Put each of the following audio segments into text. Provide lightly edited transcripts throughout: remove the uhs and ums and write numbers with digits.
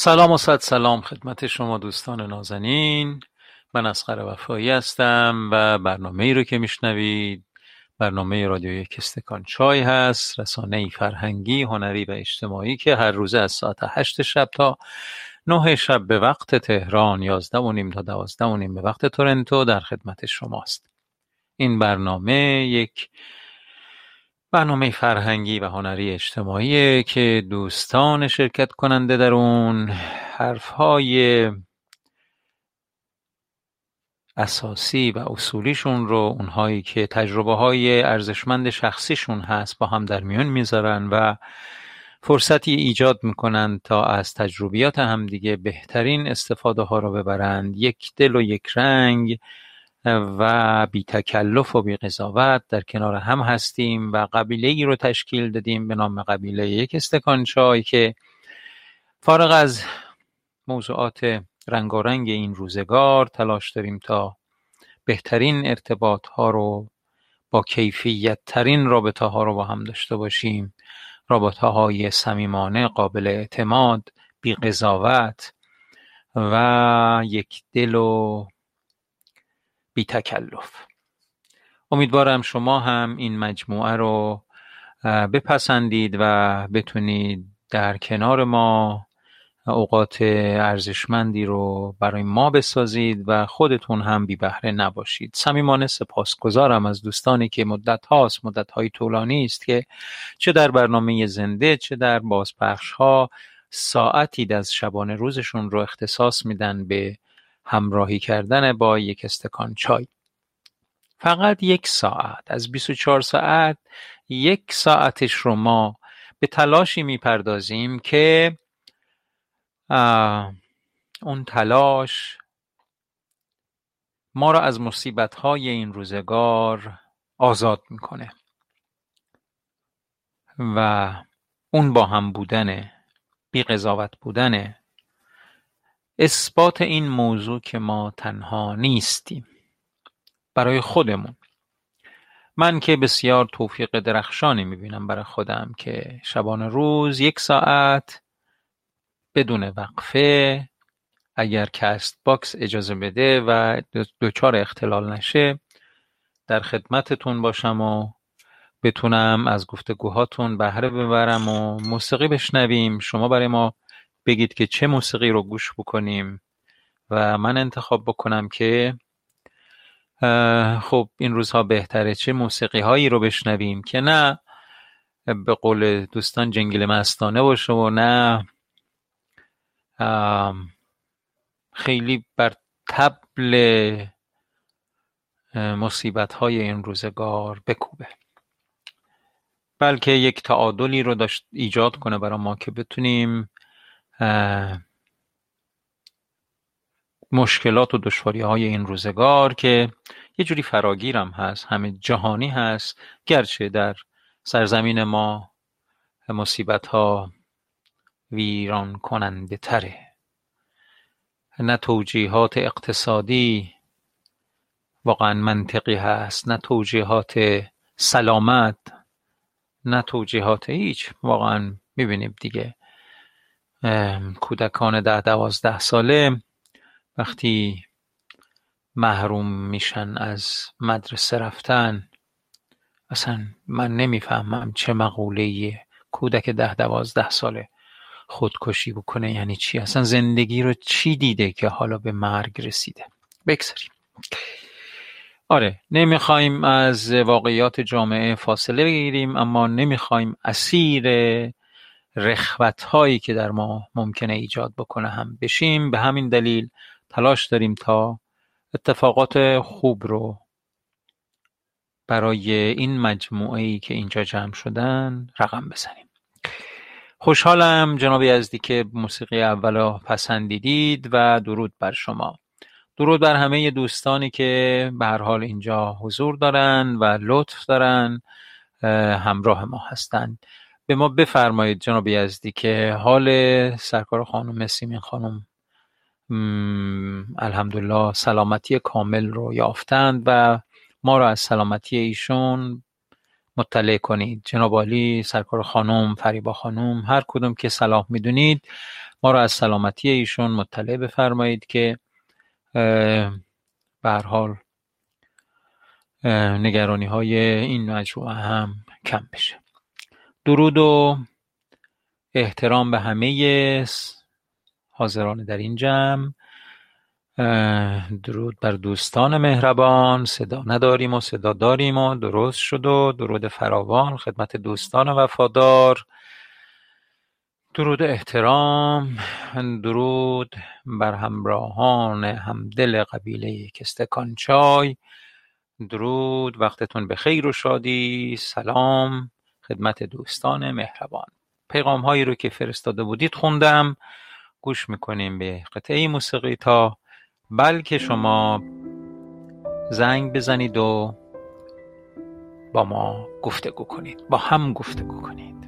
سلام و صد سلام خدمت شما دوستان نازنین. من اصغر وفایی هستم و برنامه‌ای رو که میشنوید برنامه رادیو یک استکان چای هست، رسانه‌ای فرهنگی، هنری و اجتماعی که هر روزه از ساعت 8 شب تا 9 شب به وقت تهران، 11:30 تا 12:30 به وقت تورنتو در خدمت شماست. این برنامه یک برنامه فرهنگی و هنری اجتماعی که دوستان شرکت کننده در اون حرفهای اساسی و اصولیشون رو، اونهایی که تجربه های ارزشمند شخصیشون هست، با هم در میون میذارن و فرصتی ایجاد میکنن تا از تجربیات همدیگه بهترین استفاده ها رو ببرند، یک دل و یک رنگ و بی تکلف و بی قضاوت در کنار هم هستیم و قبیله ای رو تشکیل دادیم به نام قبیله یک استکان چای که فارغ از موضوعات رنگارنگ این روزگار تلاش داریم تا بهترین ارتباط ها رو با کیفیت ترین رابطه ها رو با هم داشته باشیم، رابطه های صمیمانه، قابل اعتماد، بی قضاوت و یک دل و بی تکلف. امیدوارم شما هم این مجموعه رو بپسندید و بتونید در کنار ما اوقات ارزشمندی رو برای ما بسازید و خودتون هم بی بهره نباشید. صمیمانه سپاسگزارم از دوستانی که مدت‌های طولانی است که چه در برنامه زنده چه در بازپخش‌ها ساعتی از شبانه روزشون رو اختصاص میدن به همراهی کردن با یک استکان چای. فقط 1 ساعت از 24 ساعت 1 ساعتش رو ما به تلاشی میپردازیم که اون تلاش ما را از مصیبت‌های این روزگار آزاد میکنه و اون با هم بودنه، بی قضاوت بودنه، اثبات این موضوع که ما تنها نیستیم برای خودمون. من که بسیار توفیق درخشانی میبینم برای خودم که شبانه روز 1 ساعت بدون وقفه، اگر کست باکس اجازه بده و دوچار اختلال نشه، در خدمتتون باشم و بتونم از گفتگوهاتون بهره ببرم و موسیقی بشنویم. شما برای ما بگید که چه موسیقی رو گوش بکنیم و من انتخاب بکنم که خب این روزها بهتره چه موسیقی هایی رو بشنویم که نه به قول دوستان جنگل مستانه باشه و نه خیلی بر طبل مصیبت های این روزگار بکوبه، بلکه یک تعادلی رو ایجاد کنه برای ما که بتونیم مشکلات و دشواری‌های این روزگار که یه جوری فراگیرم هست، همه جهانی هست، گرچه در سرزمین ما مصیبت‌ها ویران کننده تره، نه توجیهات اقتصادی واقعا منطقی هست، نه توجیهات سلامت، نه توجیهات هیچ. واقعا می‌بینیم دیگه کودکان 10-12 ساله وقتی محروم میشن از مدرسه رفتن، اصلا من نمیفهمم چه مقوله‌ایه کودک 10-12 ساله خودکشی بکنه یعنی چی؟ اصلا زندگی رو چی دیده که حالا به مرگ رسیده؟ بگذاریم. آره، نمیخوایم از واقعیات جامعه فاصله بگیریم، اما نمیخوایم اسیر رخوت‌هایی که در ما ممکنه ایجاد بکنه هم بشیم. به همین دلیل تلاش داریم تا اتفاقات خوب رو برای این مجموعه‌ای که اینجا جمع شدن رقم بزنیم. خوشحالم جناب یزدی که موسیقی اولو پسندیدید و درود بر شما. درود بر همه دوستانی که به هر حال اینجا حضور دارن و لطف دارن، همراه ما هستند. به ما بفرمایید جناب یزدی که حال سرکار خانم سیمین خانم الحمدلله سلامتی کامل رو یافتند و ما رو از سلامتی ایشون مطلع کنید. جناب عالی، سرکار خانم، فریبا خانم، هر کدوم که صلاح میدونید ما رو از سلامتی ایشون مطلع بفرمایید که به هر حال نگرانی های این مجموعه هم کم بشه. درود و احترام به همه حاضران در این جمع. درود بر دوستان مهربان. صدا نداریم و صدا داریم و درست شد و درود فراوان خدمت دوستان وفادار. درود احترام، درود بر همراهان همدل قبیله یک استکان چای. درود، وقتتون به خیر و شادی. سلام خدمت دوستان مهربان. پیغام هایی رو که فرستاده بودید خوندم. گوش میکنیم به قطعه موسیقی تا بلکه شما زنگ بزنید و با ما گفتگو کنید، با هم گفتگو کنید.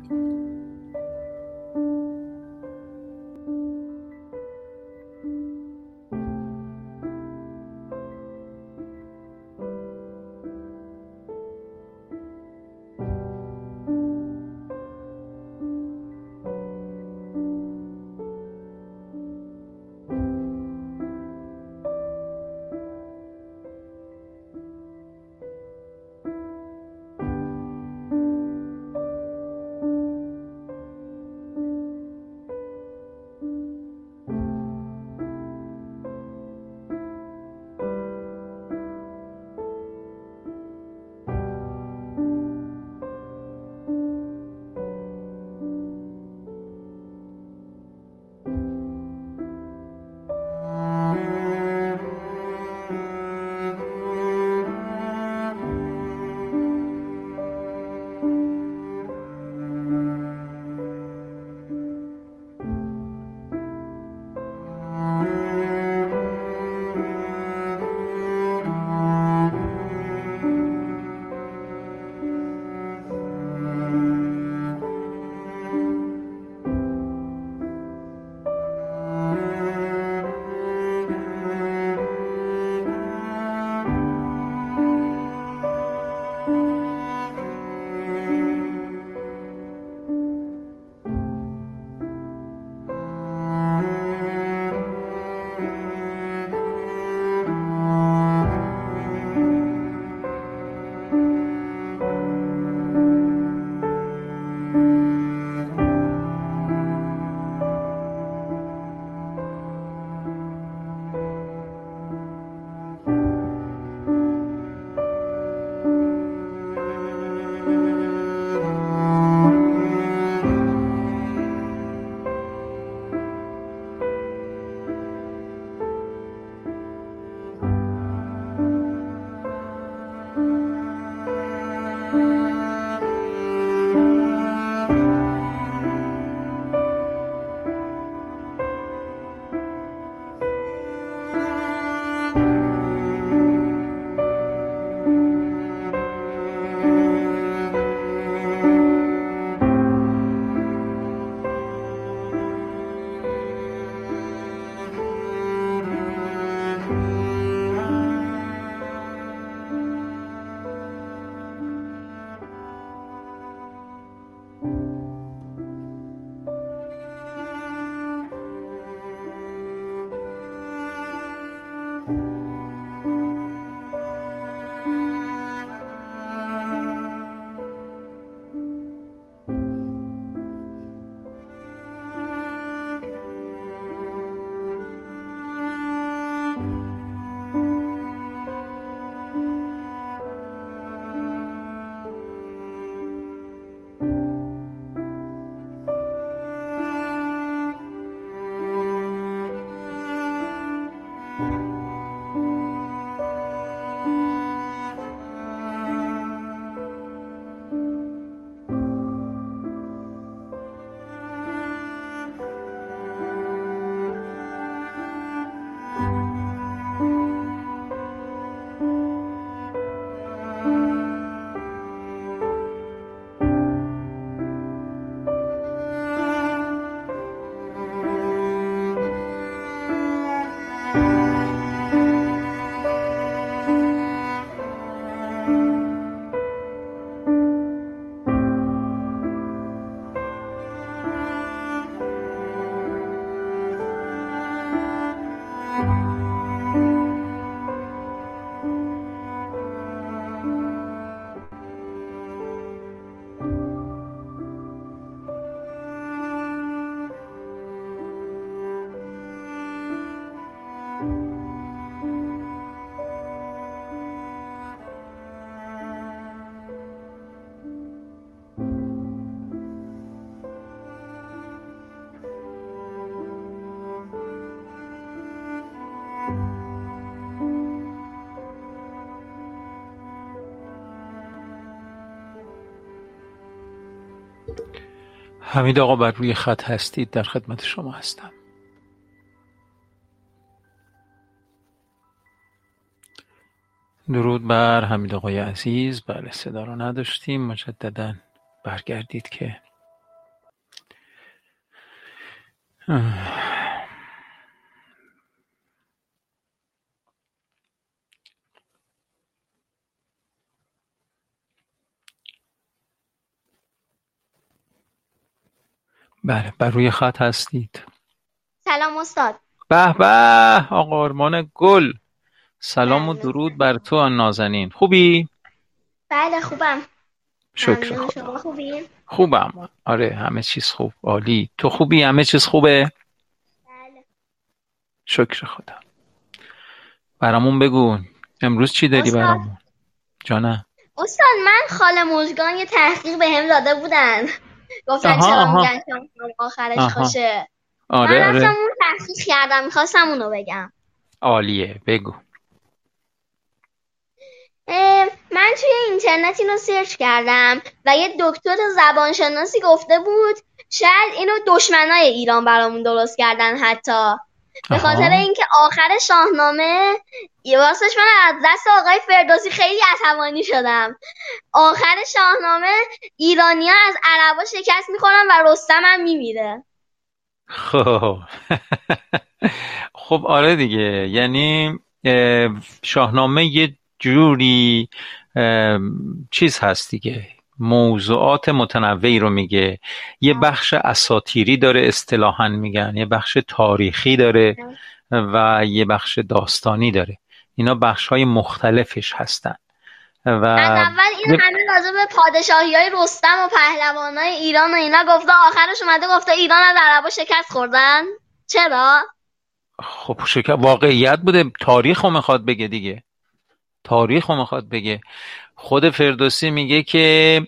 حمید آقا بر روی خط هستید، در خدمت شما هستم. درود بر حمید آقای عزیز. بله صدا رو نداشتیم، مجددا برگردید که بله بر روی خط هستید. سلام استاد. به به آقا آرمان گل، سلام و درود بر تو نازنین. خوبی؟ بله خوبم. شکر خدا. خوبی؟ خوبم. آره همه چیز خوب. عالی. تو خوبی؟ همه چیز خوبه؟ بله. شکر خدا. برامون بگو امروز چی داری برامون؟ جانم. استاد من خاله مژگان یه تحقیق بهم داده بودن. گفتن چرا میگن شما آخرش خوشه. آره من رفتم اون تحقیق کردم، میخواستم اونو بگم. عالیه بگو. من توی اینترنت اینو سرچ کردم و یه دکتر زبانشناسی گفته بود شاید اینو دشمنای ایران برامون درست کردن، حتی به خاطر اینکه آخر شاهنامه واسهش من از دست آقای فردوسی خیلی عصبانی شدم. آخر شاهنامه ایرانی‌ها از عربا شکست می‌خورن و رستم هم می‌میره. خب خب آره دیگه، یعنی شاهنامه یه جوری چیز هست دیگه، موضوعات متنوعی رو میگه، یه بخش اساطیری داره اصطلاحاً میگن، یه بخش تاریخی داره و یه بخش داستانی داره. اینا بخش‌های مختلفش هستن و از اول این همه راجع به پادشاهی‌های رستم و پهلوانای ایران و اینا گفته، آخرش اومده گفته ایران از عربا شکست خوردن. چرا؟ خب واقعیت بوده، تاریخو میخواد بگه دیگه، تاریخو میخواد بگه. خود فردوسی میگه که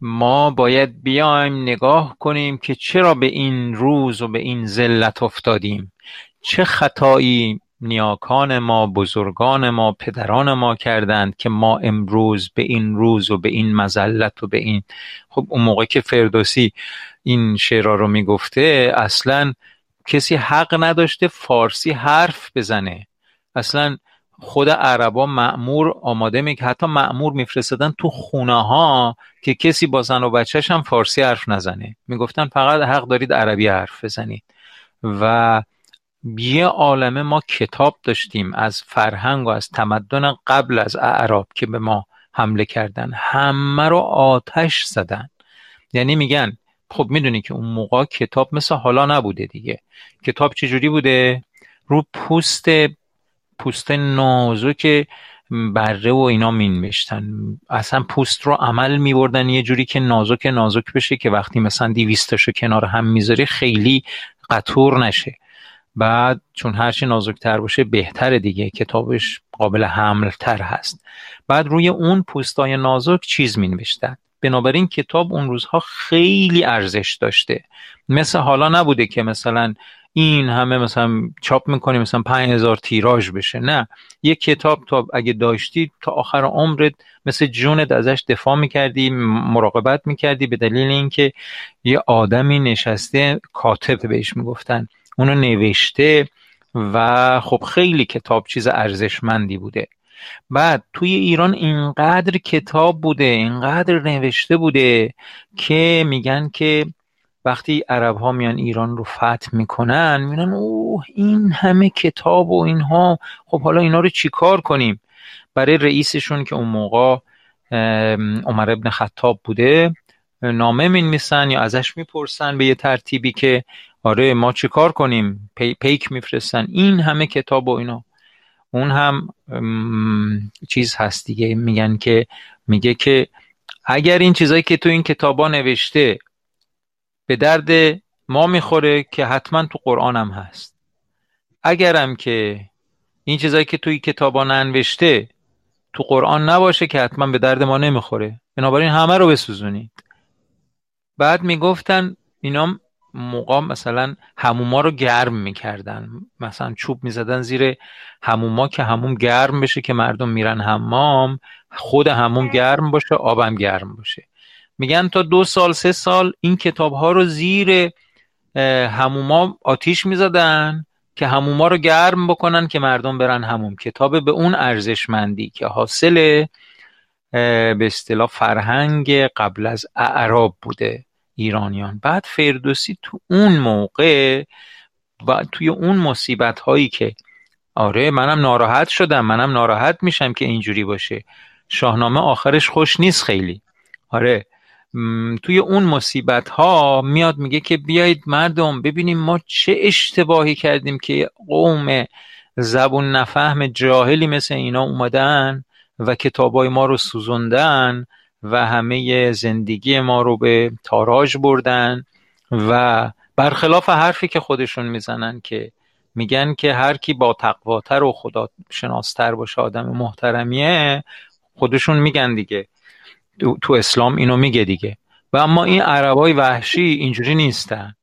ما باید بیایم نگاه کنیم که چرا به این روز و به این ذلت افتادیم، چه خطایی نیاکان ما، بزرگان ما، پدران ما کردند که ما امروز به این روز و به این مذلت و به این. خب اون موقع که فردوسی این شعرها رو میگفته اصلا کسی حق نداشته فارسی حرف بزنه، اصلا خود عربا مأمور آماده میکرد، حتی مأمور میفرستادن تو خونه ها که کسی با زن و بچهش هم فارسی حرف نزنه، میگفتن فقط حق دارید عربی حرف بزنید. و یه عالمه ما کتاب داشتیم از فرهنگ و از تمدن قبل از اعراب که به ما حمله کردن، همه رو آتش زدن. یعنی میگن خب میدونی که اون موقع کتاب مثل حالا نبوده دیگه. کتاب چجوری بوده؟ رو پوست نازک بره و اینا مینوشتن، اصلا پوست رو عمل میبردن یه جوری که نازک بشه که وقتی مثلا 200تاشو کنار هم میذاری خیلی قطور نشه. بعد چون هرچی نازکتر باشه بهتره دیگه، کتابش قابل حمل تر هست. بعد روی اون پوستای نازک چیز مینوشتن. بنابراین کتاب اون روزها خیلی ارزش داشته، مثل حالا نبوده که مثلا این همه مثلا چاپ میکنیم مثلا 5000 تیراژ بشه. نه، یک کتاب تا اگه داشتی تا آخر عمرت مثل جونت ازش دفاع میکردی، مراقبت میکردی، به دلیل اینکه یه آدمی نشسته، کاتب بهش میگفتن، اونو نوشته و خب خیلی کتاب چیز ارزشمندی بوده. بعد توی ایران اینقدر کتاب بوده، اینقدر نوشته بوده که میگن که وقتی عرب ها میان ایران رو فتح میکنن میگن اوه این همه کتاب و اینها، خب حالا اینا رو چیکار کنیم؟ برای رئیسشون که اون موقع عمر ابن خطاب بوده نامه مینویسن یا ازش میپرسن به یه ترتیبی که آره ما چیکار کنیم، پیک میفرستن این همه کتاب و اینا. اون هم چیز هست دیگه، میگن که میگه که اگر این چیزایی که تو این کتابا نوشته به درد ما میخوره که حتما تو قرآن هم هست، اگرم که این چیزایی که توی کتابا ننوشته تو قرآن نباشه که حتما به درد ما نمیخوره، بنابراین همه رو بسوزونید. بعد میگفتن اینا مقام مثلا حموما رو گرم میکردن، مثلا چوب میزدن زیر حموما که حموم گرم بشه، که مردم میرن حمام خود حموم گرم باشه، آبم گرم باشه. میگن تا 2 سال 3 سال این کتاب ها رو زیر حموما آتیش میزدن که حموما رو گرم بکنن که مردم برن حموم. کتاب به اون ارزشمندی که حاصل به اصطلاح فرهنگ قبل از اعراب بوده ایرانیان. بعد فردوسی تو اون موقع و توی اون مصیبت هایی که آره منم ناراحت شدم، منم ناراحت میشم که اینجوری باشه، شاهنامه آخرش خوش نیست خیلی، آره توی اون مصیبت ها میاد میگه که بیایید مردم ببینیم ما چه اشتباهی کردیم که قوم زبون نفهم جاهلی مثل اینا اومدن و کتابای ما رو سوزندن و همه زندگی ما رو به تاراج بردن. و برخلاف حرفی که خودشون میزنن که میگن که هر کی با تقواتر و خدا شناستر باشه آدم محترمیه، خودشون میگن دیگه، تو اسلام اینو میگه دیگه. و اما این عربای وحشی اینجوری نیستن،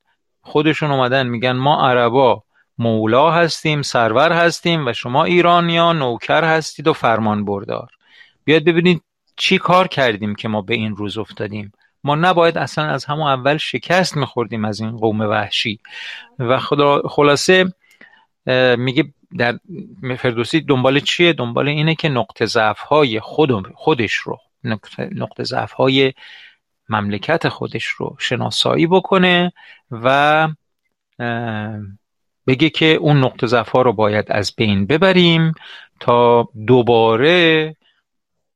خودشون اومدن میگن ما عربا مولا هستیم، سرور هستیم و شما ایرانیان نوکر هستید و فرمان بردار. بیاد ببینید چی کار کردیم که ما به این روز افتادیم. ما نباید اصلا از همون اول شکست میخوردیم از این قوم وحشی. و خدا خلاصه میگه در فردوسی دنبال چیه؟ دنبال اینه که نقطه ضعف‌های خودش رو، نقطه ضعف‌های مملکت خودش رو شناسایی بکنه و بگه که اون نقطه ضعف‌ها رو باید از بین ببریم تا دوباره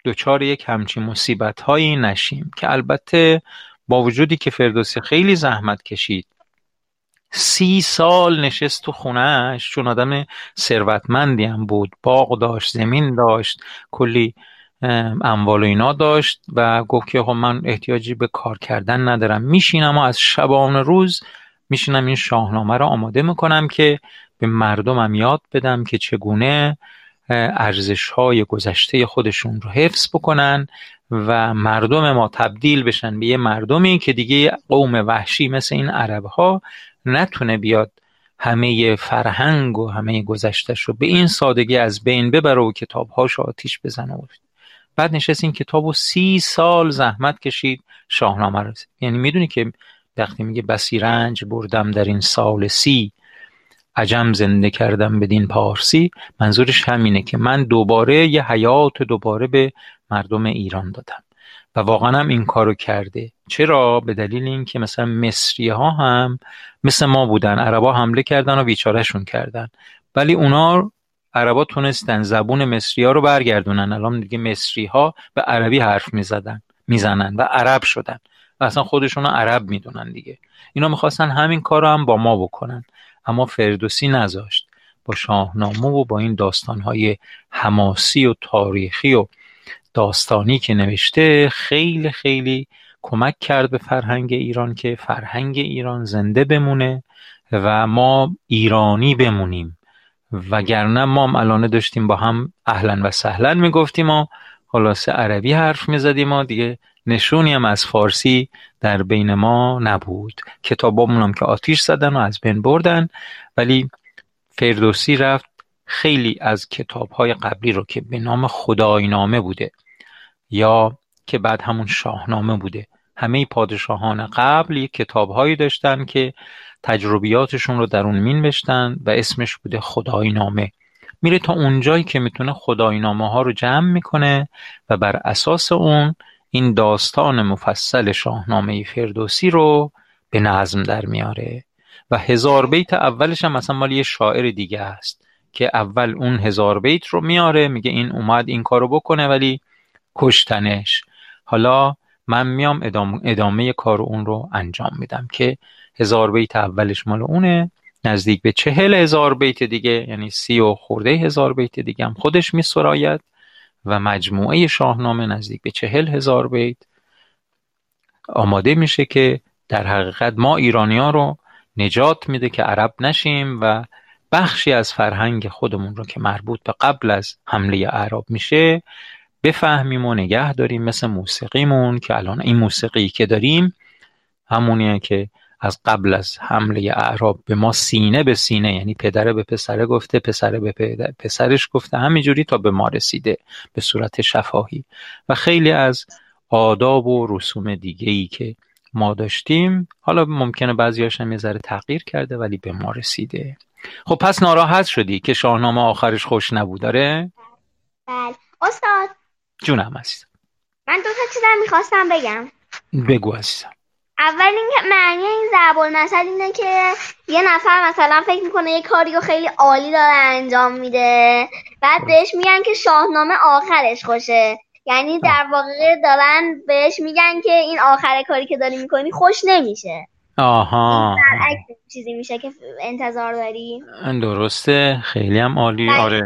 دوچار یک همچین مصیبت هایی نشیم. که البته با وجودی که فردوسی خیلی زحمت کشید، 30 سال نشست تو خونهش، چون آدم ثروتمندی هم بود، باغ داشت، زمین داشت، کلی اموال و اینا داشت و گفت که خب من احتیاجی به کار کردن ندارم، میشینم و از شبان روز میشینم این شاهنامه رو آماده میکنم که به مردمم یاد بدم که چگونه ارزش‌های گذشته خودشون رو حفظ بکنن و مردم ما تبدیل بشن به یه مردمی که دیگه قوم وحشی مثل این عرب‌ها نتونه بیاد همه فرهنگ و همه گذشته‌ش رو به این سادگی از بین ببره و کتاب‌هاش آتیش بزنه. بعد نشست این کتابو 30 سال زحمت کشید، شاهنامه رو. یعنی میدونی که وقتی میگه بسی رنج بردم در این سال 30 عجم زنده کردم بدین پارسی، منظورش همینه که من دوباره یه حیات دوباره به مردم ایران دادم و واقعا هم این کارو کرده. چرا؟ به دلیل این که مثلا مصری ها هم مثل ما بودن، عربا حمله کردن و بیچارهشون کردن، ولی اونا عربا تونستن زبون مصری ها رو برگردونن. الان دیگه مصری ها به عربی حرف میزنن و عرب شدن، و اصلا خودشون عرب میدونن دیگه. اینا میخواستن همین کار رو هم با ما بکنن، اما فردوسی نذاشت. با شاهنامه و با این داستانهای حماسی و تاریخی و داستانی که نوشته خیلی خیلی کمک کرد به فرهنگ ایران که فرهنگ ایران زنده بمونه و ما ایرانی بمونیم، وگرنه ما هم الان داشتیم با هم اهلا و سهلا میگفتیم و خلاصه عربی حرف میزدیم و دیگه نشونی هم از فارسی در بین ما نبود. کتابامون هم که آتیش زدن و از بین بردن، ولی فردوسی رفت خیلی از کتاب‌های قبلی رو که به نام خدای نامه بوده یا که بعد همون شاهنامه بوده، همه پادشاهان قبل کتاب‌هایی داشتن که تجربیاتشون رو در اون می‌نوشتن و اسمش بوده خدای نامه. میره تا اونجایی که میتونه خدای نامه ها رو جمع میکنه و بر اساس اون این داستان مفصل شاهنامه فردوسی رو به نظم در میاره و 1000 بیت اولش هم مثلا مال یه شاعر دیگه است که اول اون 1000 بیت رو میاره، میگه این اومد این کارو بکنه ولی کشتنش، حالا من میام ادامه کار اون رو انجام میدم، که 1000 بیت اولش مال اونه. نزدیک به 40000 بیت دیگه، یعنی 30 و خورده هزار بیت دیگه هم خودش می سراید و مجموعه شاهنامه نزدیک به 40000 بیت آماده میشه که در حقیقت ما ایرانیان رو نجات میده که عرب نشیم و بخشی از فرهنگ خودمون رو که مربوط به قبل از حمله اعراب میشه بفهمیم و نگه داریم، مثل موسیقیمون که الان این موسیقی که داریم همونیه که از قبل از حمله اعراب به ما سینه به سینه، یعنی پدر به پسره گفته، پسر به پسرش گفته، همینجوری تا به ما رسیده به صورت شفاهی. و خیلی از آداب و رسوم دیگه‌ای که ما داشتیم حالا ممکنه بعضی‌هاش هم یه ذره تغییر کرده ولی به ما رسیده. خب پس ناراحت شدی که شاهنامه آخرش خوش نبود؟ داره؟ بله استاد. جونم عزیزم. من 2 تا چیز می‌خواستم بگم. بگو عزیزم. اول اینکه معنی این ضرب المثل اینه که یه نفر مثلا فکر میکنه یه کاری رو خیلی عالی داره انجام میده، بعد بهش میگن که شاهنامه آخرش خوشه، یعنی در واقع دارن بهش میگن که این آخر کاری که داری میکنی خوش نمیشه. آها، برعکس چیزی میشه که انتظار داری. درسته، خیلی هم عالی. آره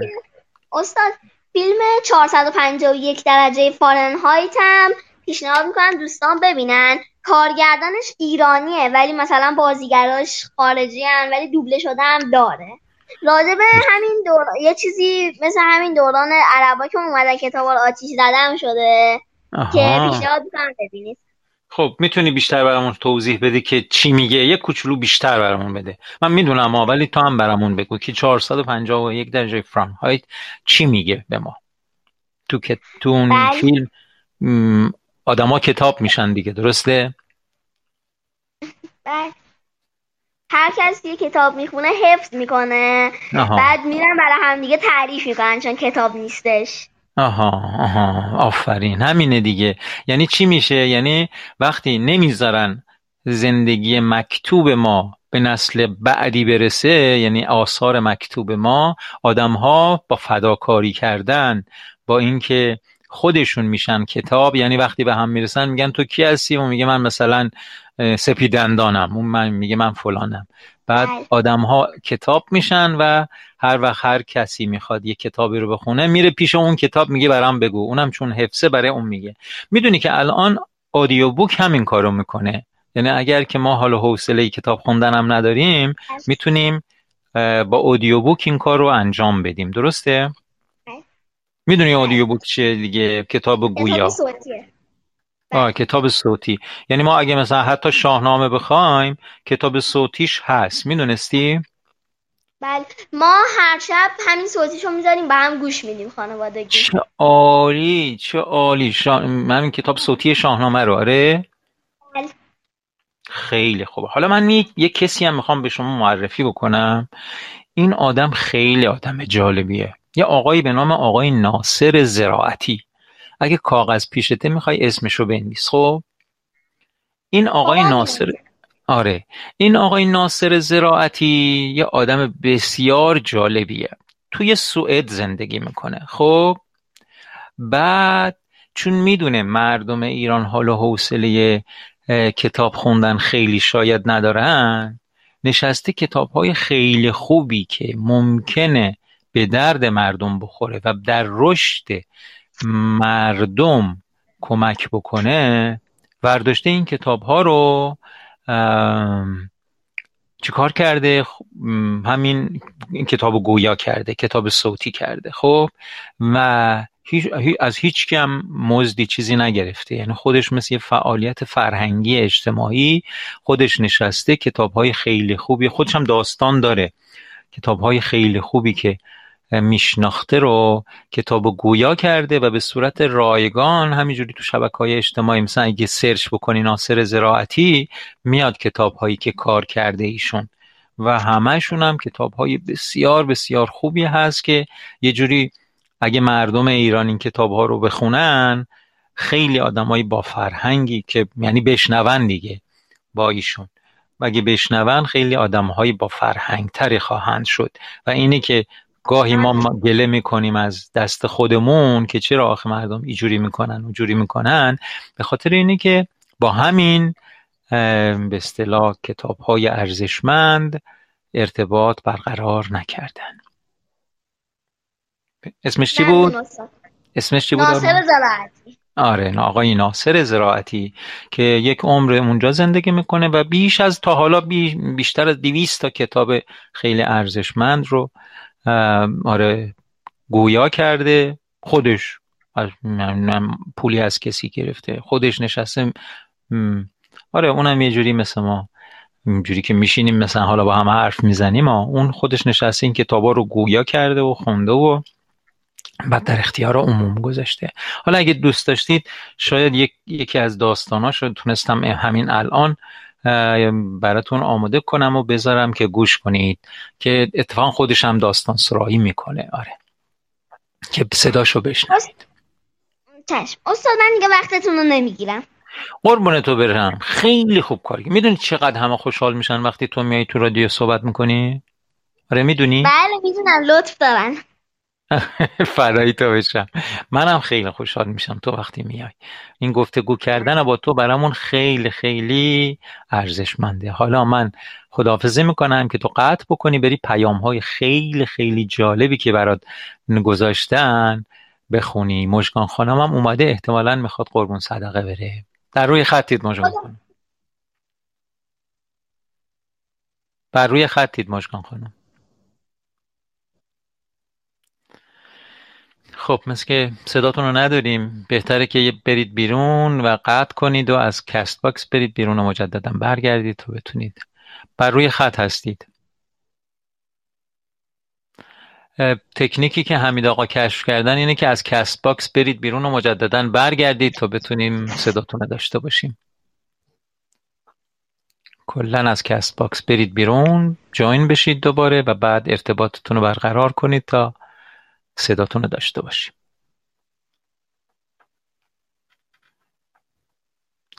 استاد، فیلم 451 درجه فارنهایت هم پیشنهاد میکنم دوستان ببینن. کارگردانش ایرانیه ولی مثلا بازیگراش خارجی هن ولی دوبله شده هم داره. راجبه همین دوران یه چیزی مثل همین دوران عربا که اومدن کتابا رو آتیش زدن شده. آها. که بیشتر بکنم ببینید. خب میتونی بیشتر برامون توضیح بدی که چی میگه؟ یه کوچولو بیشتر برامون بده. من میدونم ها، ولی تو هم برامون بگو که 451 درجه فارنهایت چی میگه به ما. تو اون فیلم آدما کتاب میشن دیگه، درسته؟ بله. هر کسی یه کتاب میخونه حفظ میکنه. آها. بعد میرن برای هم دیگه تعریف میکنن چون کتاب نیستش. آها، آفرین، همینه دیگه. یعنی چی میشه؟ یعنی وقتی نمیذارن زندگی مکتوب ما به نسل بعدی برسه، یعنی آثار مکتوب ما، آدم‌ها با فداکاری کردن، با اینکه خودشون میشن کتاب، یعنی وقتی به هم میرسن میگن تو کی هستی؟ و میگه من مثلا سپیدندانم، اون من میگه من فلانم. بعد آدم ها کتاب میشن و هر وقت هر کسی میخواد یه کتابی رو بخونه میره پیش اون کتاب، میگه برام بگو، اونم چون حفظه برای اون میگه. میدونی که الان آدیو بوک همین کارو میکنه، یعنی اگر که ما حال و حوصله کتاب خوندن هم نداریم میتونیم با آدیو بوک این کارو انجام بدیم، درسته؟ میدونی آدیو بوک چیه دیگه؟ کتاب گویا، کتاب صوتی. یعنی ما اگه مثلا حتی شاهنامه بخوایم کتاب صوتیش هست، میدونستی؟ بله، ما هر شب همین صوتیشو میذاریم با هم گوش میدیم خانوادگی. چه عالی، چه عالی. من کتاب صوتی شاهنامه رو، آره؟ بله. خیلی خوب. حالا من یه کسی هم میخوام به شما معرفی بکنم. این آدم خیلی آدم جالبیه، یه آقایی به نام آقای ناصر زراعتی. اگه کاغذ پیشته میخوای اسمشو بنویس. خب این آقای ناصر، آره، این آقای ناصر زراعتی یه آدم بسیار جالبیه. توی سوئد زندگی میکنه. خب بعد چون میدونه مردم ایران حال و حوصله کتاب خوندن خیلی شاید ندارن، نشسته کتاب‌های خیلی خوبی که ممکنه به درد مردم بخوره و در رشد مردم کمک بکنه، ورداشته این کتاب‌ها رو چیکار کرده؟ همین کتابو گویا کرده، کتاب صوتی کرده. خب و از هیچ کم مزدی چیزی نگرفته، یعنی خودش مثل یه فعالیت فرهنگی اجتماعی خودش نشسته، کتاب‌های خیلی خوبی، خودش هم داستان داره، کتاب‌های خیلی خوبی که میشناخته رو کتابو گویا کرده و به صورت رایگان همینجوری تو شبکه‌های اجتماعی، مثلا اگه سرچ بکنی ناصر زراعتی میاد کتاب‌هایی که کار کرده ایشون و همه‌شون هم کتاب‌های بسیار بسیار خوبی هست که یه جوری اگه مردم ایران این کتاب‌ها رو بخونن، خیلی آدمای با فرهنگی که یعنی بشنون دیگه با ایشون، و اگه بشنون خیلی آدم‌های با فرهنگ‌تری خواهند شد. و اینه که گاهی ما گله میکنیم از دست خودمون که چرا آخه مردم اینجوری میکنن اونجوری میکنن، به خاطر اینه که با همین به اصطلاح کتاب‌های ارزشمند ارتباط برقرار نکردن. اسمش چی بود؟ ناصر زراعتی. آره، آقای ناصر زراعتی که یک عمر اونجا زندگی میکنه و بیش از تا حالا بیشتر از 200 تا کتاب خیلی ارزشمند رو آره گویا کرده، خودش پولی از کسی گرفته، خودش نشسته. آره اونم یه جوری مثل ما اینجوری که میشینیم مثلا حالا با هم حرف میزنیم، اون خودش نشسته این کتابا رو گویا کرده و خونده و بعد در اختیار عموم گذاشته. حالا اگه دوست داشتید شاید یکی از داستاناش رو تونستم همین الان براتون آماده کنم و بذارم که گوش کنید، که اتفاقا خودش هم داستان سرایی میکنه. آره که صداشو بشنوید. چشم استاد، من دیگه وقتتون رو نمیگیرم. قربونتو برم، خیلی خوب کاری. میدونی چقدر همه خوشحال میشن وقتی تو میایی تو رادیو صحبت میکنی؟ آره میدونی؟ بله میدونم، لطف دارن. فرایی تو بشم، منم خیلی خوشحال میشم تو وقتی میای. این گفتگو کردن با تو برامون خیلی خیلی ارزشمنده. حالا من خداحافظی میکنم که تو قطع بکنی بری پیام‌های خیلی خیلی جالبی که برات گذاشتن بخونی. مژگان خانمم اومده، احتمالاً میخواد قربون صدقه بره. در روی خطید مژگان خانم، بر روی خطید مژگان خانم. خب مثل که صداتون رو نداریم، بهتره که برید بیرون و قطع کنید و از کست باکس برید بیرون و مجددا برگردید تا بتونید. بر روی خط هستید. تکنیکی که حمید آقا کشف کردن اینه که از کست باکس برید بیرون و مجددا برگردید تا بتونیم صداتون رو داشته باشیم. کلن از کست باکس برید بیرون، جوین بشید دوباره و بعد ارتباطتون رو برقرار کنید تا صداتون رو داشته باشیم.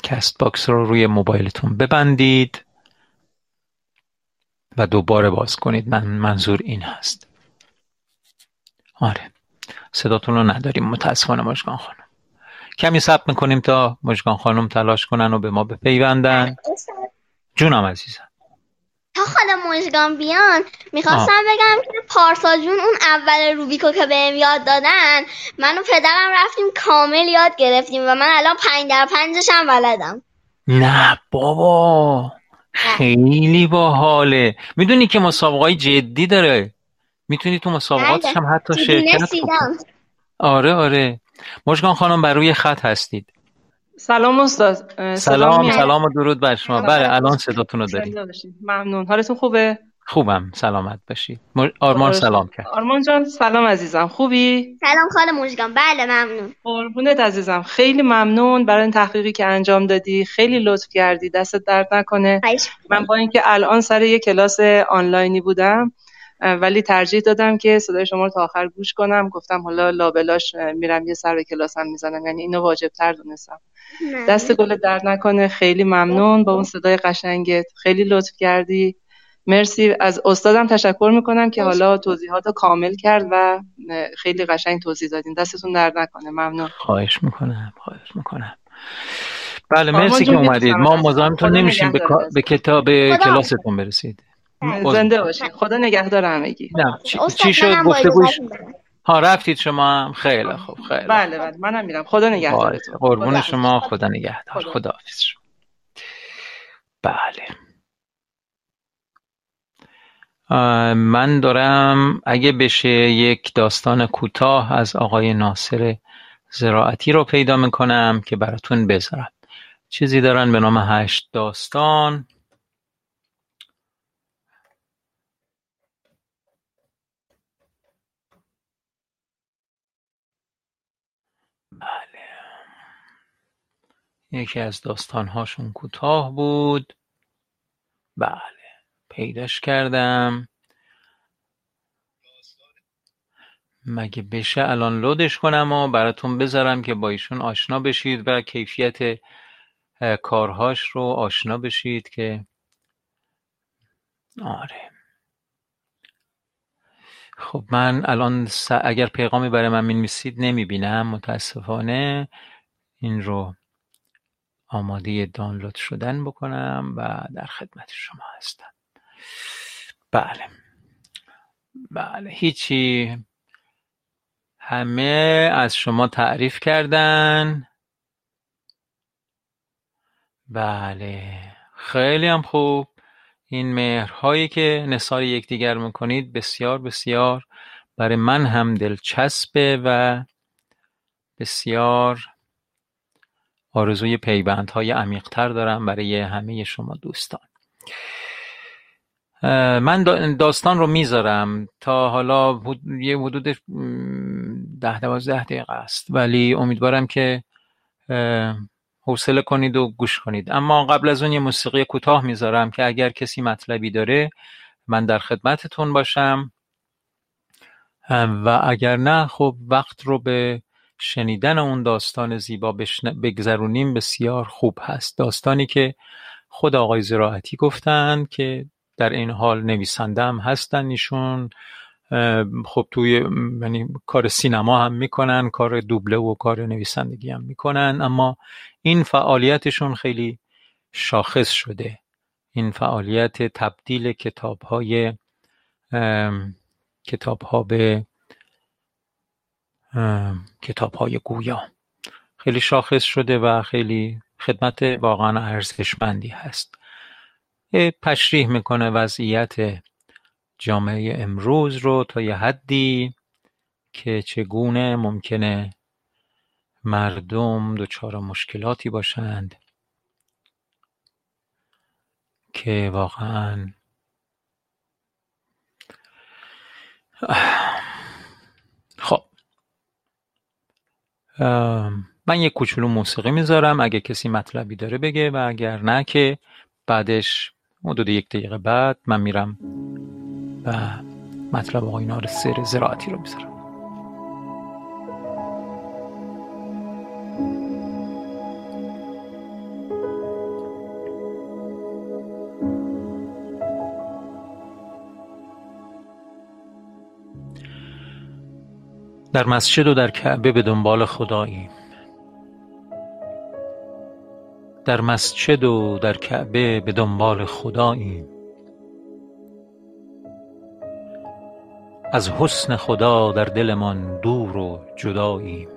کست باکس رو روی موبایلتون ببندید و دوباره باز کنید. منظور این هست. آره صداتون رو نداریم متاسفانه مژگان خانم. کمی صبر میکنیم تا مژگان خانم تلاش کنن و به ما بپیوندن. جونم عزیزم، تا خود مژگان بیان میخواستم بگم که پارسا جون اون اول روبیکو که بهم یاد دادن، من و پدرم رفتیم کامل یاد گرفتیم و من الان 5/5 هم بلدم. نه بابا خیلی باحاله. میدونی که مسابقه‌ای جدی داره، میتونی تو مسابقاتش هم حتی شرکت کنی. آره آره مژگان خانم بر روی خط هستید. سلام استاد. سلام و درود بر شما. بله الان صداتون رو دارید. ممنون. حالتون خوبه؟ خوبم، سلامت باشید. آرمان سلام کرد. آرمان جان سلام عزیزم، خوبی؟ سلام خاله مژگان. بله ممنون. قربونت عزیزم، خیلی ممنون برای این تحقیقی که انجام دادی، خیلی لطف کردی، دستت درد نکنه. من با اینکه الان سر یک کلاس آنلاینی بودم ولی ترجیح دادم که صدای شما رو تا آخر گوش کنم، گفتم حالا لابلاش میرم یه سر کلاسم میزنم، یعنی اینو واجب‌تر دونستم. دست گل درد نکنه، خیلی ممنون با اون صدای قشنگت، خیلی لطف کردی. مرسی. از استادم تشکر میکنم که حالا توضیحات رو کامل کرد و خیلی قشنگ توضیح دادین. دستتون درد نکنه. ممنون. خواهش میکنم. بله مرسی که اومدید. ما مزاحمتون نمیشیم، به کتاب کلاستون برسید. زنده باشید. خدا نگهدار همگی. نه چی شد گفتگوش؟ ها رفتید شما هم؟ خیلی خوب خیلی. بله بله منم میرم. خدا نگهدارتون. قربون شما، خدا نگهدار. خداحافظ شما. بله. من دارم اگه بشه یک داستان کوتاه از آقای ناصر زراعتی رو پیدا میکنم که براتون بذارم. چیزی دارن به نام 8 داستان. بله. یکی از داستانهاشون کوتاه بود. بله. پیداش کردم. مگه بشه الان لودش کنم و براتون بذارم که با ایشون آشنا بشید و کیفیت کارهاش رو آشنا بشید که آره. خب من الان اگر پیغامی برای من می‌نویسید نمیبینم متاسفانه. این رو آماده دانلود شدن بکنم و در خدمت شما هستم. بله بله هیچی، همه از شما تعریف کردن. بله خیلی هم خوب. این مهرهایی که نثار یکدیگر میکنید بسیار بسیار برای من هم دلچسبه و بسیار آرزوی پیوندهای عمیق‌تر دارم برای همه شما دوستان. من داستان رو میذارم، تا حالا یه حدود 10-12 دقیقه است، ولی امیدوارم که حوصله کنید و گوش کنید. اما قبل از اون یه موسیقی کوتاه میذارم که اگر کسی مطلبی داره من در خدمتتون باشم و اگر نه خب وقت رو به شنیدن اون داستان زیبا بگذرونیم بسیار خوب هست. داستانی که خود آقای زراعتی گفتن که در این حال نویسنده هم هستن ایشون، خب توی یعنی کار سینما هم میکنن، کار دوبله و کار نویسندگی هم میکنن، اما این فعالیتشون خیلی شاخص شده. این فعالیت تبدیل کتاب‌های گویا خیلی شاخص شده و خیلی خدمت واقعا ارزشمندی هست. تشریح میکنه وضعیت جامعه امروز رو تا یه حدی که چگونه ممکنه مردم دچار مشکلاتی باشند که واقعا خب من یه کوچولو موسیقی میذارم اگه کسی مطلبی داره بگه و اگر نه که بعدش حدود 1 دقیقه بعد من میرم و مطلب آقای ناصر زراعتی رو میذارم. در مسجد و در کعبه به دنبال خداییم. در مسجد و در کعبه به دنبال خداییم. از حسن خدا در دلمان دور و جداییم.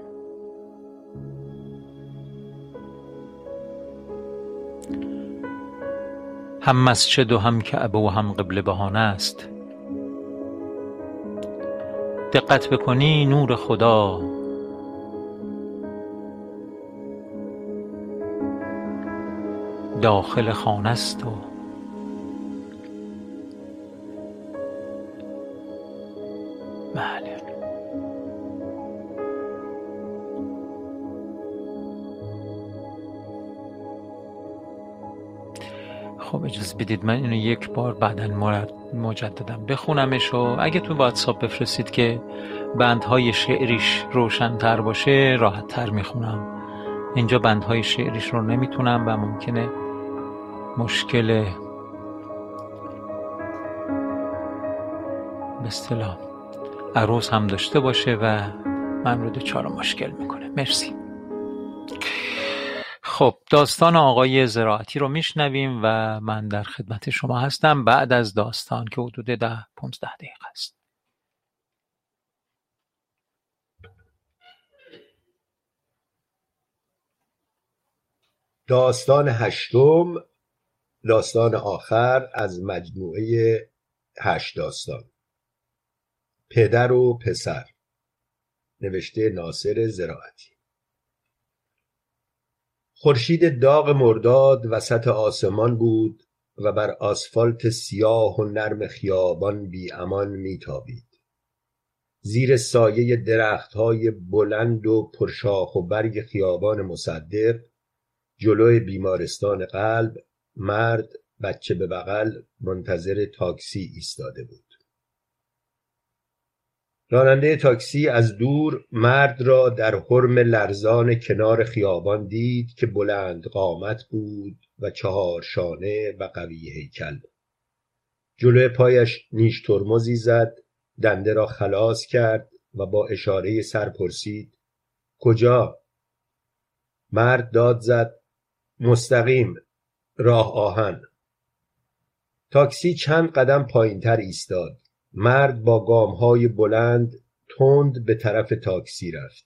هم مسجد و هم کعبه و هم قبله بهانه است. دقت بکنی نور خدا داخل خانه است و بله خب اجازه بدید من اینو 1 بار بعداً مجدداً بخونمش و اگه تو واتساپ بفرستید که بندهای شعریش روشن‌تر باشه راحت‌تر میخونم. اینجا بندهای شعریش رو نمیتونم و ممکنه مشکل به اصطلاح عروض هم داشته باشه و من رو دچار مشکل میکنه. مرسی. خب داستان آقای زراعتی رو میشنویم و من در خدمت شما هستم بعد از داستان که حدود 10-15 دقیقه است. داستان هشتم، داستان آخر از مجموعه 8 داستان، پدر و پسر، نوشته ناصر زراعتی. خورشید داغ مرداد وسط آسمان بود و بر آسفالت سیاه و نرم خیابان بی امان میتابید. زیر سایه درختهای بلند و پرشاخ و برگ خیابان مصدق، جلوی بیمارستان قلب، مرد بچه به بغل منتظر تاکسی ایستاده بود. راننده تاکسی از دور مرد را در حرم لرزان کنار خیابان دید که بلند قامت بود و 4 شانه و قوی هیکل. جلوی پایش نیش ترمزی زد، دنده را خلاص کرد و با اشاره سر پرسید: کجا؟ مرد داد زد: مستقیم، راه آهن. تاکسی چند قدم پایینتر ایستاد. مرد با گام‌های بلند تند به طرف تاکسی رفت.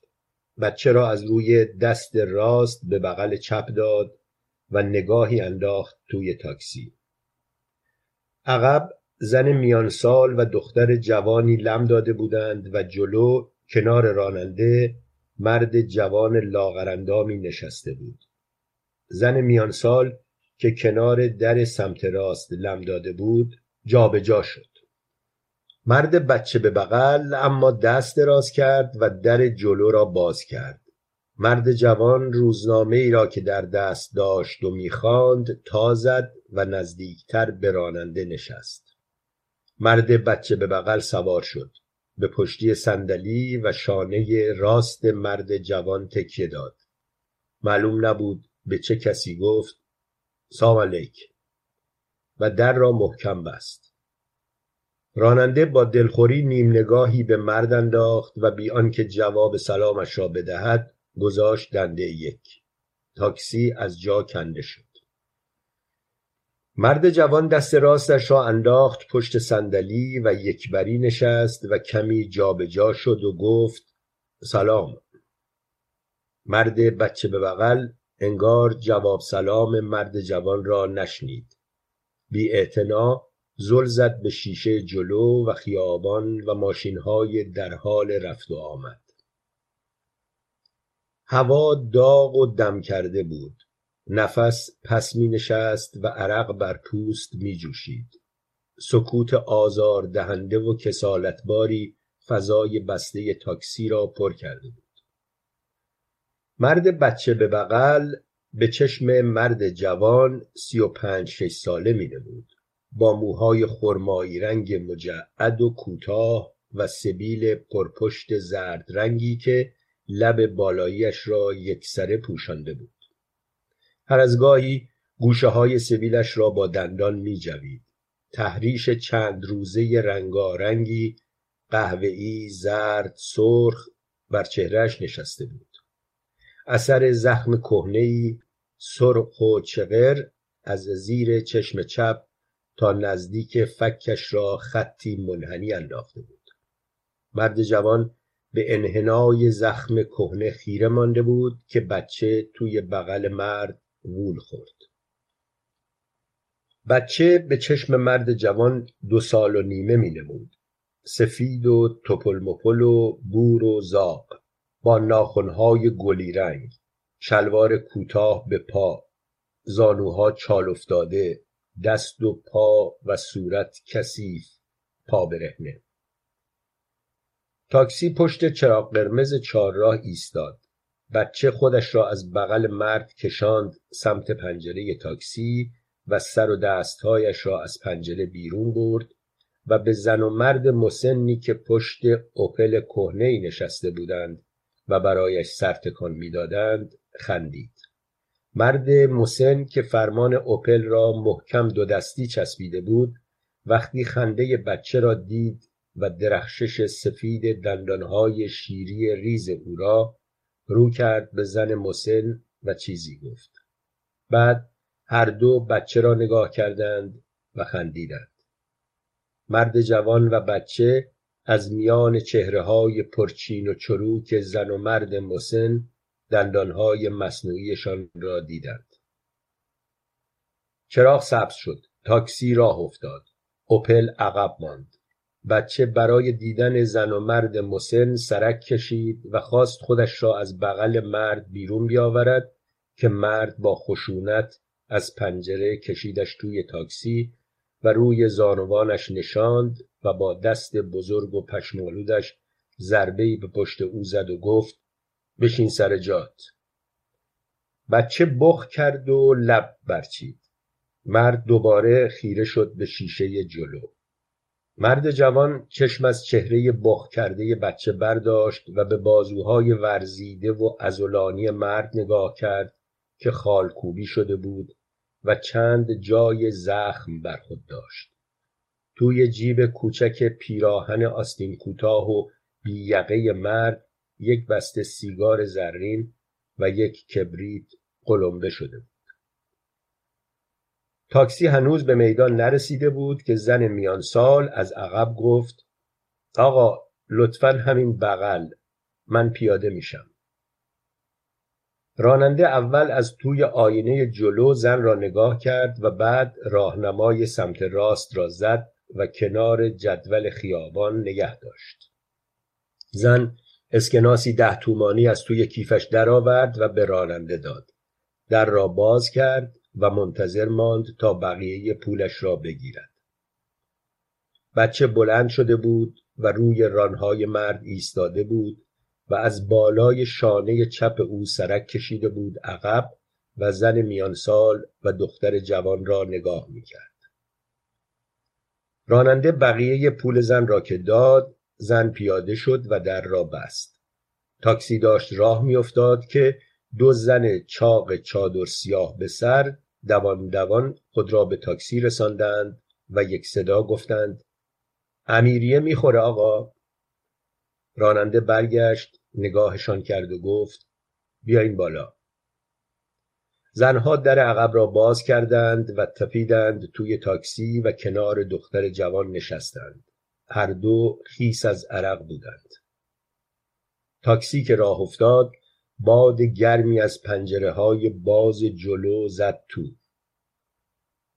بچه را از روی دست راست به بغل چپ داد و نگاهی انداخت توی تاکسی. عقب زن میانسال و دختر جوانی لم داده بودند و جلو کنار راننده مرد جوان لاغرندامی نشسته بود. زن میانسال که کنار در سمت راست لم داده بود جابجا شد. مرد بچه به بغل اما دست دراز کرد و در جلو را باز کرد. مرد جوان روزنامه ای را که در دست داشت و می‌خواند تا زد و نزدیکتر به راننده نشست. مرد بچه به بغل سوار شد. به پشتی صندلی و شانه راست مرد جوان تکیه داد. معلوم نبود به چه کسی گفت سلام علیک و در را محکم بست. راننده با دلخوری نیم نگاهی به مرد انداخت و بی آنکه جواب سلامش را بدهد گذاشت دنده یک. تاکسی از جا کنده شد. مرد جوان دست راستش را انداخت پشت صندلی و یکبری نشست و کمی جابجا شد و گفت سلام. مرد بچه به بغل انگار جواب سلام مرد جوان را نشنید. بی اعتنا زل زد به شیشه جلو و خیابان و ماشین‌های در حال رفت و آمد. هوا داغ و دم کرده بود. نفس پس می نشست و عرق بر پوست می جوشید. سکوت آزار دهنده و کسالتباری فضای بسته تاکسی را پر کرده بود. مرد بچه به بغل به چشم مرد جوان 35-6 ساله می نمود. با موهای خرمایی رنگ مجعد و کوتاه و سبیل پرپشت زرد رنگی که لب بالاییش را یکسره پوشانده بود. هر از گاهی گوشه های سبیلش را با دندان می جوید. تحریش چند روزه رنگارنگی قهوه‌ای، زرد، سرخ بر چهرهش نشسته بود. اثر زخم کهنه‌ای سرخ و چغر از زیر چشم چپ تا نزدیک فکش را خطی منحنی انداخته بود. مرد جوان به انحنای زخم کهنه خیره مانده بود که بچه توی بغل مرد وول خورد. بچه به چشم مرد جوان 2.5 سال می نمود. سفید و توپل مپل و بور و زاق، با ناخنهای گلی رنگ، شلوار کوتاه به پا، زانوها چال افتاده، دست و پا و صورت کثیف، پا برهنه. تاکسی پشت چراغ قرمز 4 راه ایستاد. بچه خودش را از بغل مرد کشاند سمت پنجره تاکسی و سر و دستهایش را از پنجره بیرون برد و به زن و مرد مسنی که پشت اوپل کهنه‌ای نشسته بودند و برایش سرتکان می‌دادند خندید. مرد مسن که فرمان اوپل را محکم 2 دستی چسبیده بود وقتی خنده بچه را دید و درخشش سفید دندانهای شیری ریز او را، رو کرد به زن مسن و چیزی گفت. بعد هر دو بچه را نگاه کردند و خندیدند. مرد جوان و بچه از میان چهره‌های پرچین و چروک زن و مرد مسن دندانهای مصنوعیشان را دیدند. چراغ سبز شد. تاکسی راه افتاد. اوپل عقب ماند. بچه برای دیدن زن و مرد مسن سرک کشید و خواست خودش را از بغل مرد بیرون بیاورد که مرد با خشونت از پنجره کشیدش توی تاکسی و روی زانوانش نشاند و با دست بزرگ و پشمالودش ضربه‌ای به پشت او زد و گفت بشین سر جات. بچه بخ کرد و لب برچید. مرد دوباره خیره شد به شیشه جلو. مرد جوان چشم از چهره بخ کرده بچه برداشت و به بازوهای ورزیده و عضلانی مرد نگاه کرد که خالکوبی شده بود و چند جای زخم بر خود داشت. توی جیب کوچک پیراهن آستین کوتاه و بی‌یقه مرد یک بسته سیگار زرین و یک کبریت قلمبه شده بود. تاکسی هنوز به میدان نرسیده بود که زن میان سال از عقب گفت آقا لطفاً همین بغل، من پیاده میشم. راننده اول از توی آینه جلو زن را نگاه کرد و بعد راهنمای سمت راست را زد و کنار جدول خیابان نگه داشت. زن اسکناسی 10 تومانی از توی کیفش درآورد و به راننده داد. در را باز کرد و منتظر ماند تا بقیه پولش را بگیرد. بچه بلند شده بود و روی رانهای مرد ایستاده بود و از بالای شانه چپ او سرک کشیده بود عقب و زن میان سال و دختر جوان را نگاه میکرد. راننده بقیه پول زن را که داد، زن پیاده شد و در را بست. تاکسی داشت راه میافتاد که دو زن چاق چادر سیاه به سر دوان دوان خود را به تاکسی رساندند و یک صدا گفتند امیریه میخوره آقا. راننده برگشت، نگاهشان کرد و گفت بیاین بالا. زنها در عقب را باز کردند و تپیدند توی تاکسی و کنار دختر جوان نشستند. هر دو خیس از عرق بودند. تاکسی که راه افتاد، باد گرمی از پنجره‌های باز جلو زد تو.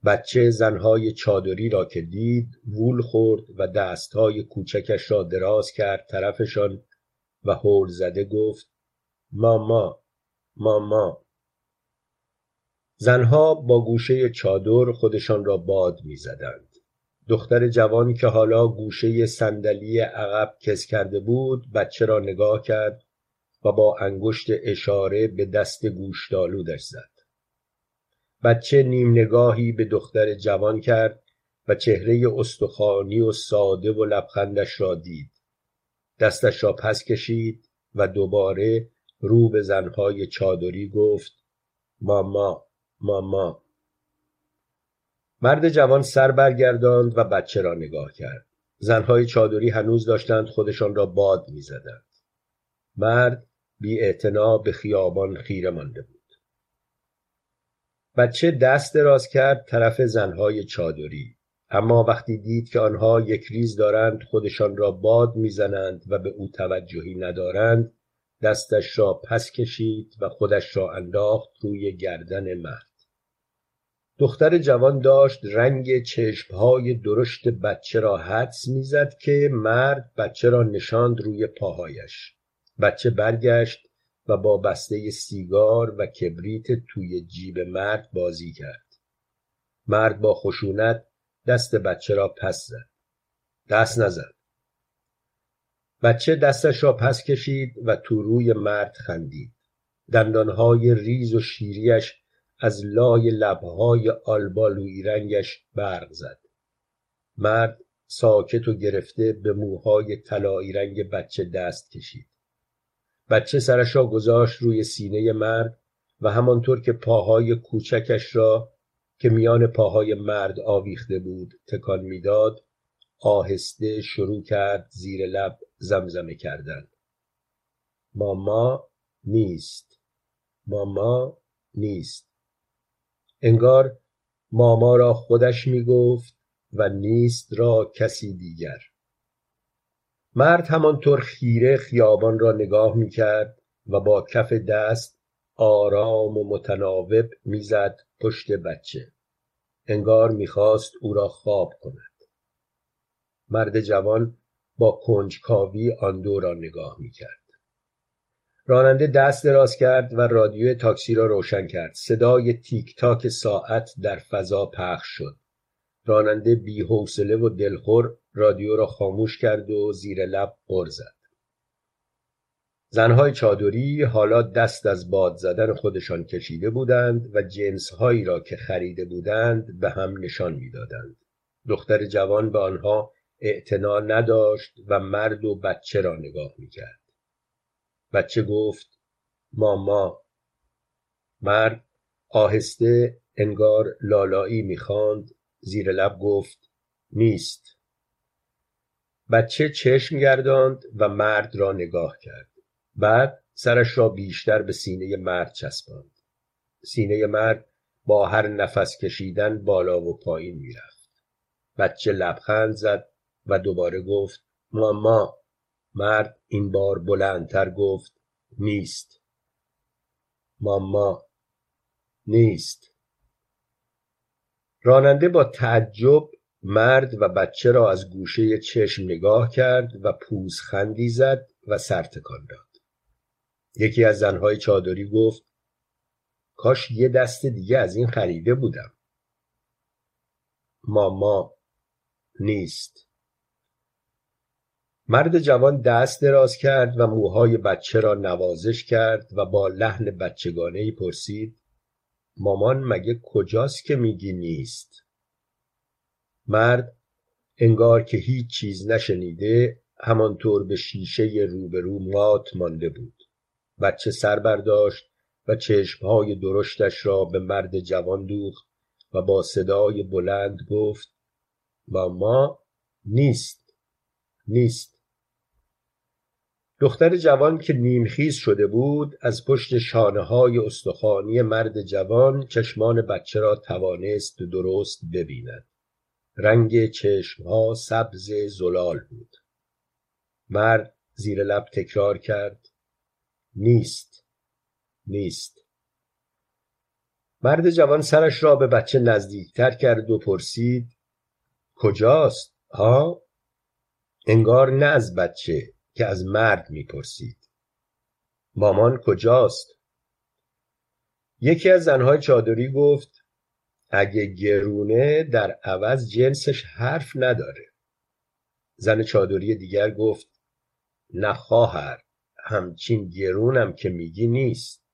بچه زنهای چادری را که دید وول خورد و دستهای کوچکش را دراز کرد طرفشان و هول زده گفت ماما ماما. زنها با گوشه چادر خودشان را باد می زدند. دختر جوان که حالا گوشه صندلی عقب کز کرده بود بچه را نگاه کرد و با انگشت اشاره به دست گوشتالودش زد. بچه نیم نگاهی به دختر جوان کرد و چهره استخوانی و ساده و لبخندش را دید. دستش را پس کشید و دوباره رو به زنهای چادری گفت ماما ماما. مرد جوان سر برگرداند و بچه را نگاه کرد. زنهای چادری هنوز داشتند خودشان را باد می زدند. مرد بی اعتنا به خیابان خیره مانده بود. بچه دست دراز کرد طرف زنهای چادری، اما وقتی دید که آنها یک ریز دارند خودشان را باد میزنند و به او توجهی ندارند، دستش را پس کشید و خودش را انداخت روی گردن مرد. دختر جوان داشت رنگ چشمهای درشت بچه را حدس میزد که مرد بچه را نشاند روی پاهایش. بچه برگشت و با بسته سیگار و کبریت توی جیب مرد بازی کرد. مرد با خشونت دست بچه را پس زد. دست نزد. بچه دستش را پس کشید و تو روی مرد خندید. دندانهای ریز و شیریش از لای لبهای آلبالویی رنگش برق زد. مرد ساکت و گرفته به موهای طلایی رنگ بچه دست کشید. بچه سرش را گذاشت روی سینه مرد و همانطور که پاهای کوچکش را که میان پاهای مرد آویخته بود تکان میداد، آهسته شروع کرد زیر لب زمزمه کردن. ماما نیست. ماما نیست. انگار ماما را خودش میگفت و نیست را کسی دیگر. مرد همانطور خیره خیابان را نگاه میکرد و با کف دست آرام و متناوب میزد پشت بچه، انگار میخواست او را خواب کند. مرد جوان با کنجکاوی آن دو را نگاه میکرد. راننده دست دراز کرد و رادیو تاکسی را روشن کرد. صدای تیک تاک ساعت در فضا پخش شد. راننده بی‌حوصله و دلخور رادیو را خاموش کرد و زیر لب غر زد. زنهای چادری حالا دست از باد زدن خودشان کشیده بودند و جنسهایی را که خریده بودند به هم نشان می‌دادند. دختر جوان به آنها اعتنا نداشت و مرد و بچه را نگاه می‌کرد. بچه گفت ماما. مرد آهسته انگار لالایی می‌خواند زیر لب گفت نیست. بچه چشم گرداند و مرد را نگاه کرد. بعد سرش را بیشتر به سینه مرد چسباند. سینه مرد با هر نفس کشیدن بالا و پایین میرفت. بچه لبخند زد و دوباره گفت ماما. مرد این بار بلندتر گفت نیست. ماما نیست. راننده با تعجب مرد و بچه را از گوشه چشم نگاه کرد و پوزخندی زد و سر تکان داد. یکی از زنهای چادری گفت کاش یه دست دیگه از این خریده بودم. ماما نیست. مرد جوان دست دراز کرد و موهای بچه را نوازش کرد و با لحن بچگانه‌ای پرسید مامان مگه کجاست که میگی نیست؟ مرد انگار که هیچ چیز نشنیده همانطور به شیشه روبرو مات مانده بود. بچه سر برداشت و چشمهای درشتش را به مرد جوان دوخت و با صدای بلند گفت ماما نیست. نیست. دختر جوان که نیمخیز شده بود از پشت شانه‌های استخوانی مرد جوان چشمان بچه را توانست درست ببیند. رنگ چشمها سبز زلال بود. مرد زیر لب تکرار کرد نیست. نیست. مرد جوان سرش را به بچه نزدیکتر کرد و پرسید کجاست؟ ها؟ انگار نه از بچه که از مرد میپرسید. مامان کجاست؟ یکی از زنهای چادری گفت اگه گرونه در عوض جنسش حرف نداره. زن چادری دیگر گفت نه خواهر، همچین گرونم که میگی نیست.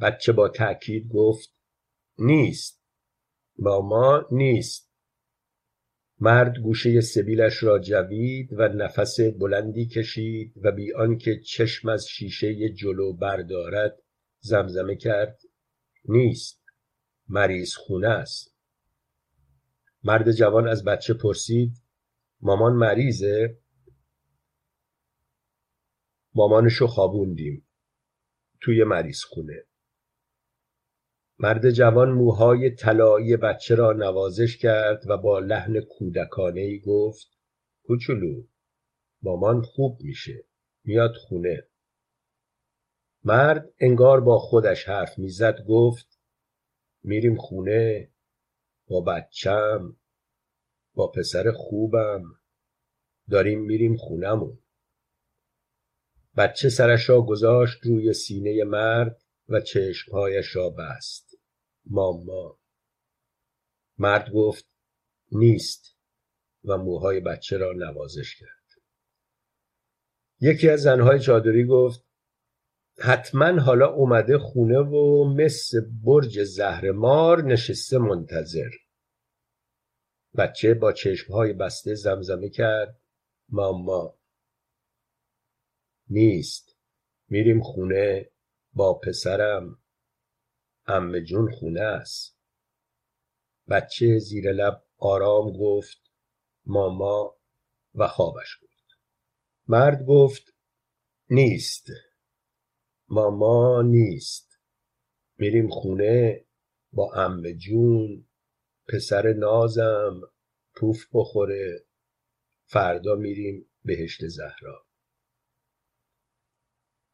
بچه با تأکید گفت نیست. ماما نیست. مرد گوشه سبیلش را جوید و نفس بلندی کشید و بی آنکه چشم از شیشه جلو بردارد زمزمه کرد نیست. مریض خونه است. مرد جوان از بچه پرسید مامان مریضه؟ مامانشو خوابوندیم توی مریض خونه. مرد جوان موهای طلایی بچه را نوازش کرد و با لحن کودکانه‌ای گفت کوچولو مامان خوب میشه میاد خونه. مرد انگار با خودش حرف میزد گفت میریم خونه با بچم با پسر خوبم داریم میریم خونمون. بچه سرش را گذاشت روی سینه مرد و چشمهایش را بست. ماما. مرد گفت نیست و موهای بچه را نوازش کرد. یکی از زنهای چادری گفت حتما حالا اومده خونه و مثل برج زهرمار نشسته منتظر. بچه با چشمهای بسته زمزمه کرد ماما نیست. میریم خونه با پسرم. عمه جون خونه است. بچه زیر لب آرام گفت ماما و خوابش بود. مرد گفت نیست. ماما نیست. میریم خونه با عمه جون، پسر نازم، پوف بخوره، فردا میریم بهشت زهرا.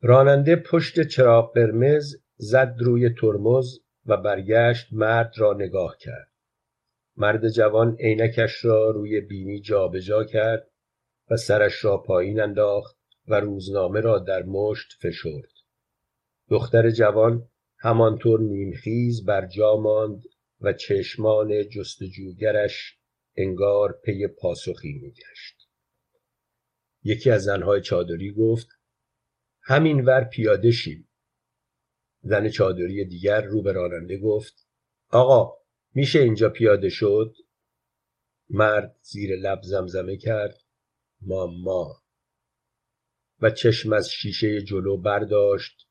راننده پشت چراغ قرمز زد روی ترمز و برگشت مرد را نگاه کرد. مرد جوان عینکش را روی بینی جابجا کرد و سرش را پایین انداخت و روزنامه را در مشت فشرد. دختر جوان همانطور نیمخیز بر جا ماند و چشمان جستجوگرش انگار پی پاسخی می‌گشت. یکی از زنهای چادری گفت همین ور پیاده شیم. زن چادری دیگر رو به راننده گفت آقا میشه اینجا پیاده شد؟ مرد زیر لب زمزمه کرد ماما و چشم از شیشه جلو برداشت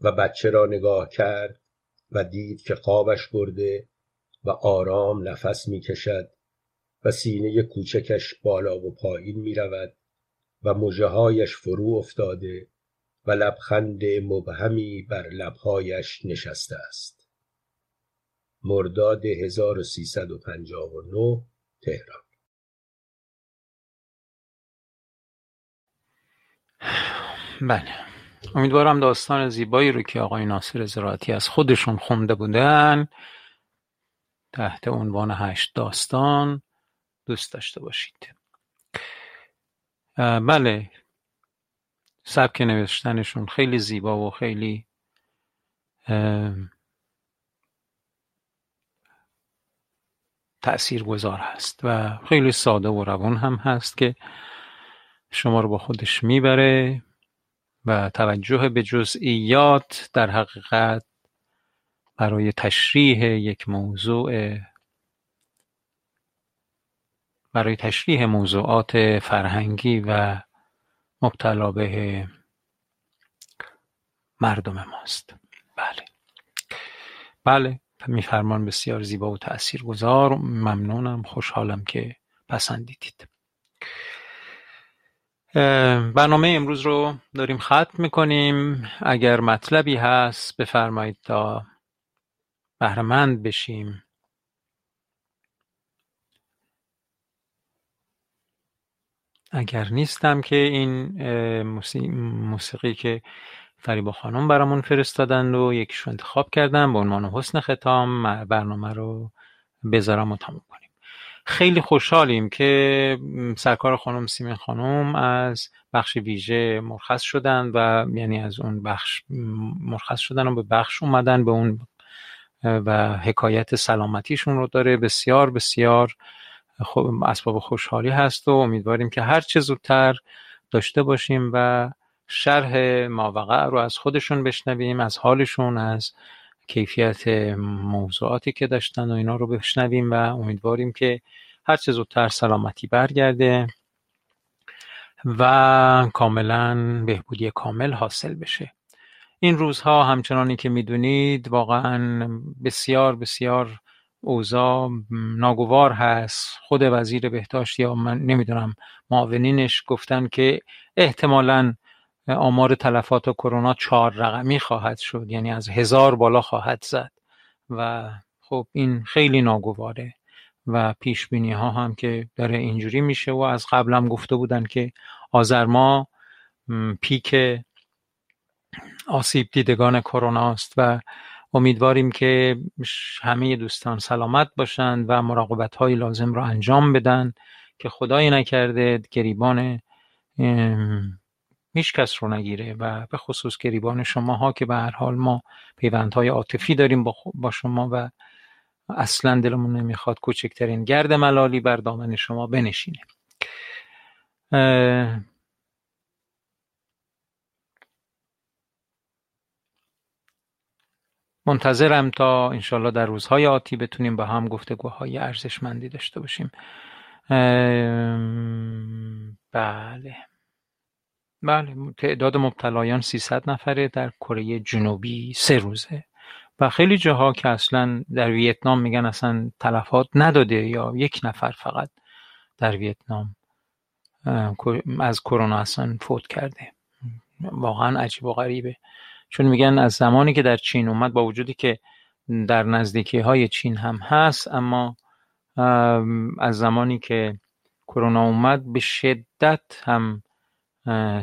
و بچه را نگاه کرد و دید که خوابش برده و آرام نفس میکشد و سینه کوچکش بالا و پایین میرود و مژه‌هایش فرو افتاده و لبخند مبهمی بر لبهایش نشسته است. مرداد 1359 تهران. بله، امیدوارم داستان زیبایی رو که آقای ناصر زراعتی از خودشون خونده بودن تحت عنوان 8 داستان دوست داشته باشید. بله، سبک نوشتنشون خیلی زیبا و خیلی تأثیرگذار هست و خیلی ساده و روان هم هست که شما رو با خودش میبره و توجه به جزئیات در حقیقت برای تشریح یک موضوع، برای تشریح موضوعات فرهنگی و مبتلا به مردم ماست. بله بله، میفرمان بسیار زیبا و تأثیرگذار. ممنونم، خوشحالم که پسندیدید. برنامه امروز رو داریم ختم میکنیم. اگر مطلبی هست بفرمایید تا بهره‌مند بشیم. اگر نیستم که این موسیقی که فریبا خانم برامون فرستادن و یکیش رو انتخاب کردم به عنوان حسن ختام برنامه رو بذارم و تموم کنیم. خیلی خوشحالیم که سرکار خانم سیمین خانم از بخش ویژه مرخص شدن و یعنی از اون بخش مرخص شدن و به بخش اومدن به اون و حکایت سلامتیشون رو داره. بسیار بسیار اسباب خوشحالی هست و امیدواریم که هر چه زودتر داشته باشیم و شرح ماوقع رو از خودشون بشنویم، از حالشون، از کیفیت موضوعاتی که داشتن و اینا رو بشنویم و امیدواریم که هر چه زودتر سلامتی برگرده و کاملا بهبودی کامل حاصل بشه. این روزها همچنانی که میدونید واقعا بسیار بسیار اوضاع ناگوار هست. خود وزیر بهداشت یا من نمیدونم معاونینش گفتن که احتمالاً آمار تلفات کرونا 4 رقمی خواهد شد، یعنی از 1000 بالا خواهد زد و خب این خیلی ناگواره و پیش بینی ها هم که داره اینجوری میشه و از قبل هم گفته بودن که آذر ماه پیک آسیب دیدگان کرونا است و امیدواریم که همه دوستان سلامت باشند و مراقبت‌های لازم را انجام بدن که خدای نکرده گریبان هیچ کس رو نگیره و به خصوص گریبان شماها که به هر حال ما پیوندهای عاطفی داریم با شما و اصلا دلمون نمیخواد کوچکترین گرد ملالی بر دامن شما بنشینه. منتظرم تا انشالله در روزهای آتی بتونیم با هم گفتگوهای ارزشمندی داشته باشیم. بله بله، تعداد مبتلایان 300 نفره در کره جنوبی 3 روزه و خیلی جاها که اصلا در ویتنام میگن اصلا تلفات نداده یا 1 نفر فقط در ویتنام از کرونا اصلا فوت کرده. واقعا عجیب و غریبه، چون میگن از زمانی که در چین اومد با وجودی که در نزدیکی های چین هم هست، اما از زمانی که کرونا اومد به شدت هم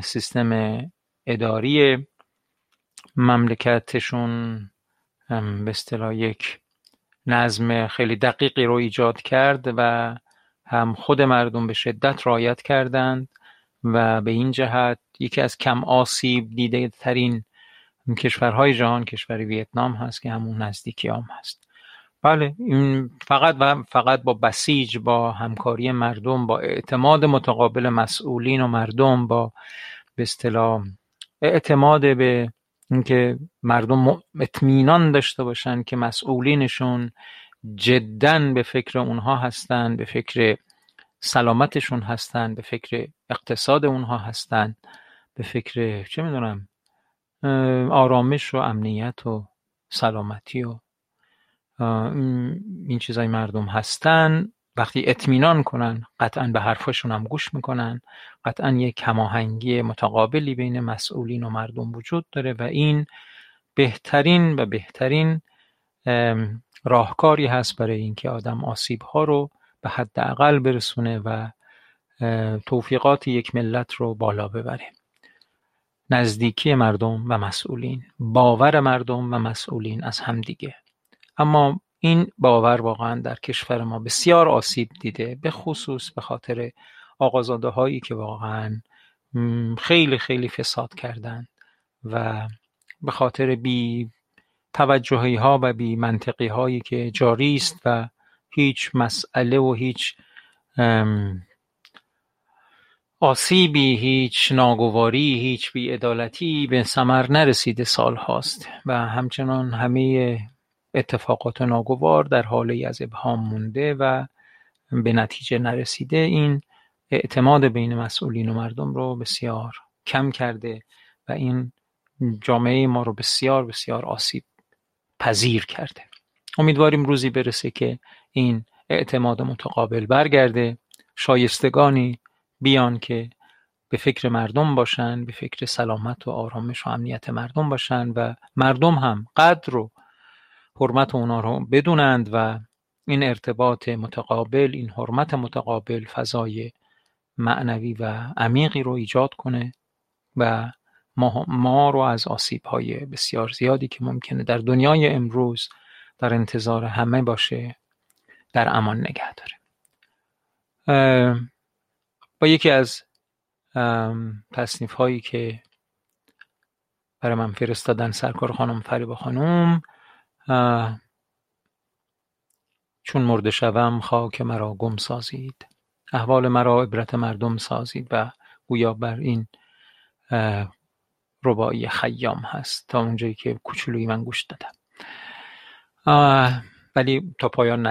سیستم اداری مملکتشون به اصطلاح یک نظم خیلی دقیقی رو ایجاد کرد و هم خود مردم به شدت رعایت کردند و به این جهت یکی از کم آسیب دیده ترین کشورهای جهان کشور ویتنام هست که همون نزدیکی هم هست. بله، این فقط با بسیج، با همکاری مردم، با اعتماد متقابل مسئولین و مردم، با به اصطلاح اعتماد به اینکه مردم اطمینان داشته باشن که مسئولینشون جداً به فکر اونها هستن، به فکر سلامتشون هستن، به فکر اقتصاد اونها هستن، به فکر چه میدونم آرامش و امنیت و سلامتی و این چیزای مردم هستن، وقتی اطمینان کنن قطعاً به حرفشون هم گوش میکنن، قطعاً یک هماهنگی متقابلی بین مسئولین و مردم وجود داره و این بهترین راهکاری هست برای اینکه آدم آسیب ها رو به حداقل برسونه و توفیقات یک ملت رو بالا ببره. نزدیکی مردم و مسئولین، باور مردم و مسئولین از هم دیگه. اما این باور واقعا در کشور ما بسیار آسیب دیده، به خصوص به خاطر آقازاده هایی که واقعا خیلی خیلی فساد کردند و به خاطر بی توجهی ها و بی منطقی هایی که جاری است و هیچ مسئله و هیچ آسیبی، هیچ ناگواری، هیچ بی‌عدالتی به ثمر نرسیده سال هاست و همچنان همه اتفاقات ناگوار در حالی از ابهام مونده و به نتیجه نرسیده. این اعتماد بین مسئولین و مردم رو بسیار کم کرده و این جامعه ما رو بسیار بسیار آسیب پذیر کرده. امیدواریم روزی برسه که این اعتماد متقابل برگرده، شایستگانی بیان که به فکر مردم باشن، به فکر سلامت و آرامش و امنیت مردم باشن و مردم هم قدر و حرمت اونا رو بدونند و این ارتباط متقابل، این حرمت متقابل فضای معنوی و عمیقی رو ایجاد کنه و ما رو از آسیب‌های بسیار زیادی که ممکنه در دنیای امروز در انتظار همه باشه در امان نگه داره. با یکی از تصنیف هایی که برای من فرستادن سرکار خانم فریبا خانم، چون مرده شوم خاک مرا گم سازید، احوال مرا عبرت مردم سازید و گویا بر این رباعی خیام هست تا اونجایی که کوچولویی من گوش دادم، ولی تا پایان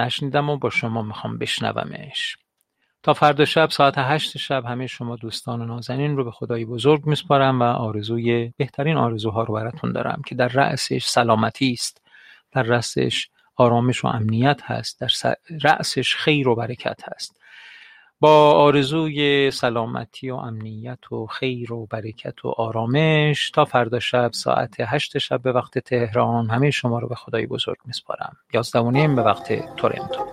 نشنیدم و با شما میخوام بشنومش. تا فردا شب ساعت 8 شب همه شما دوستان و نازنین رو به خدای بزرگ میسپارم و بهترین آرزوها رو براتون دارم که در رأسش سلامتی است، در رأسش آرامش و امنیت هست، در رأسش خیر و برکت هست. با آرزوی سلامتی و امنیت و خیر و برکت و آرامش تا فردا شب ساعت 8 شب به وقت تهران همه شما رو به خدای بزرگ میسپارم. 11:30 به وقت تورنتو.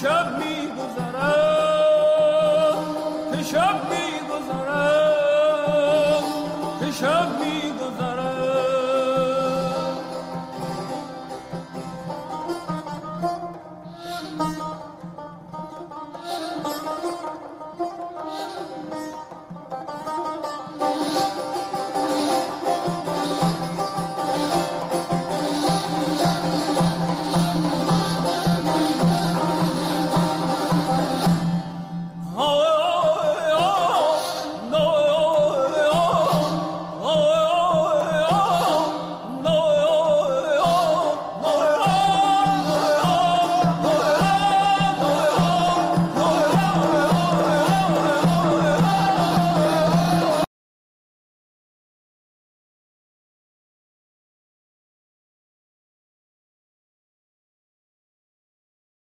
Shove me.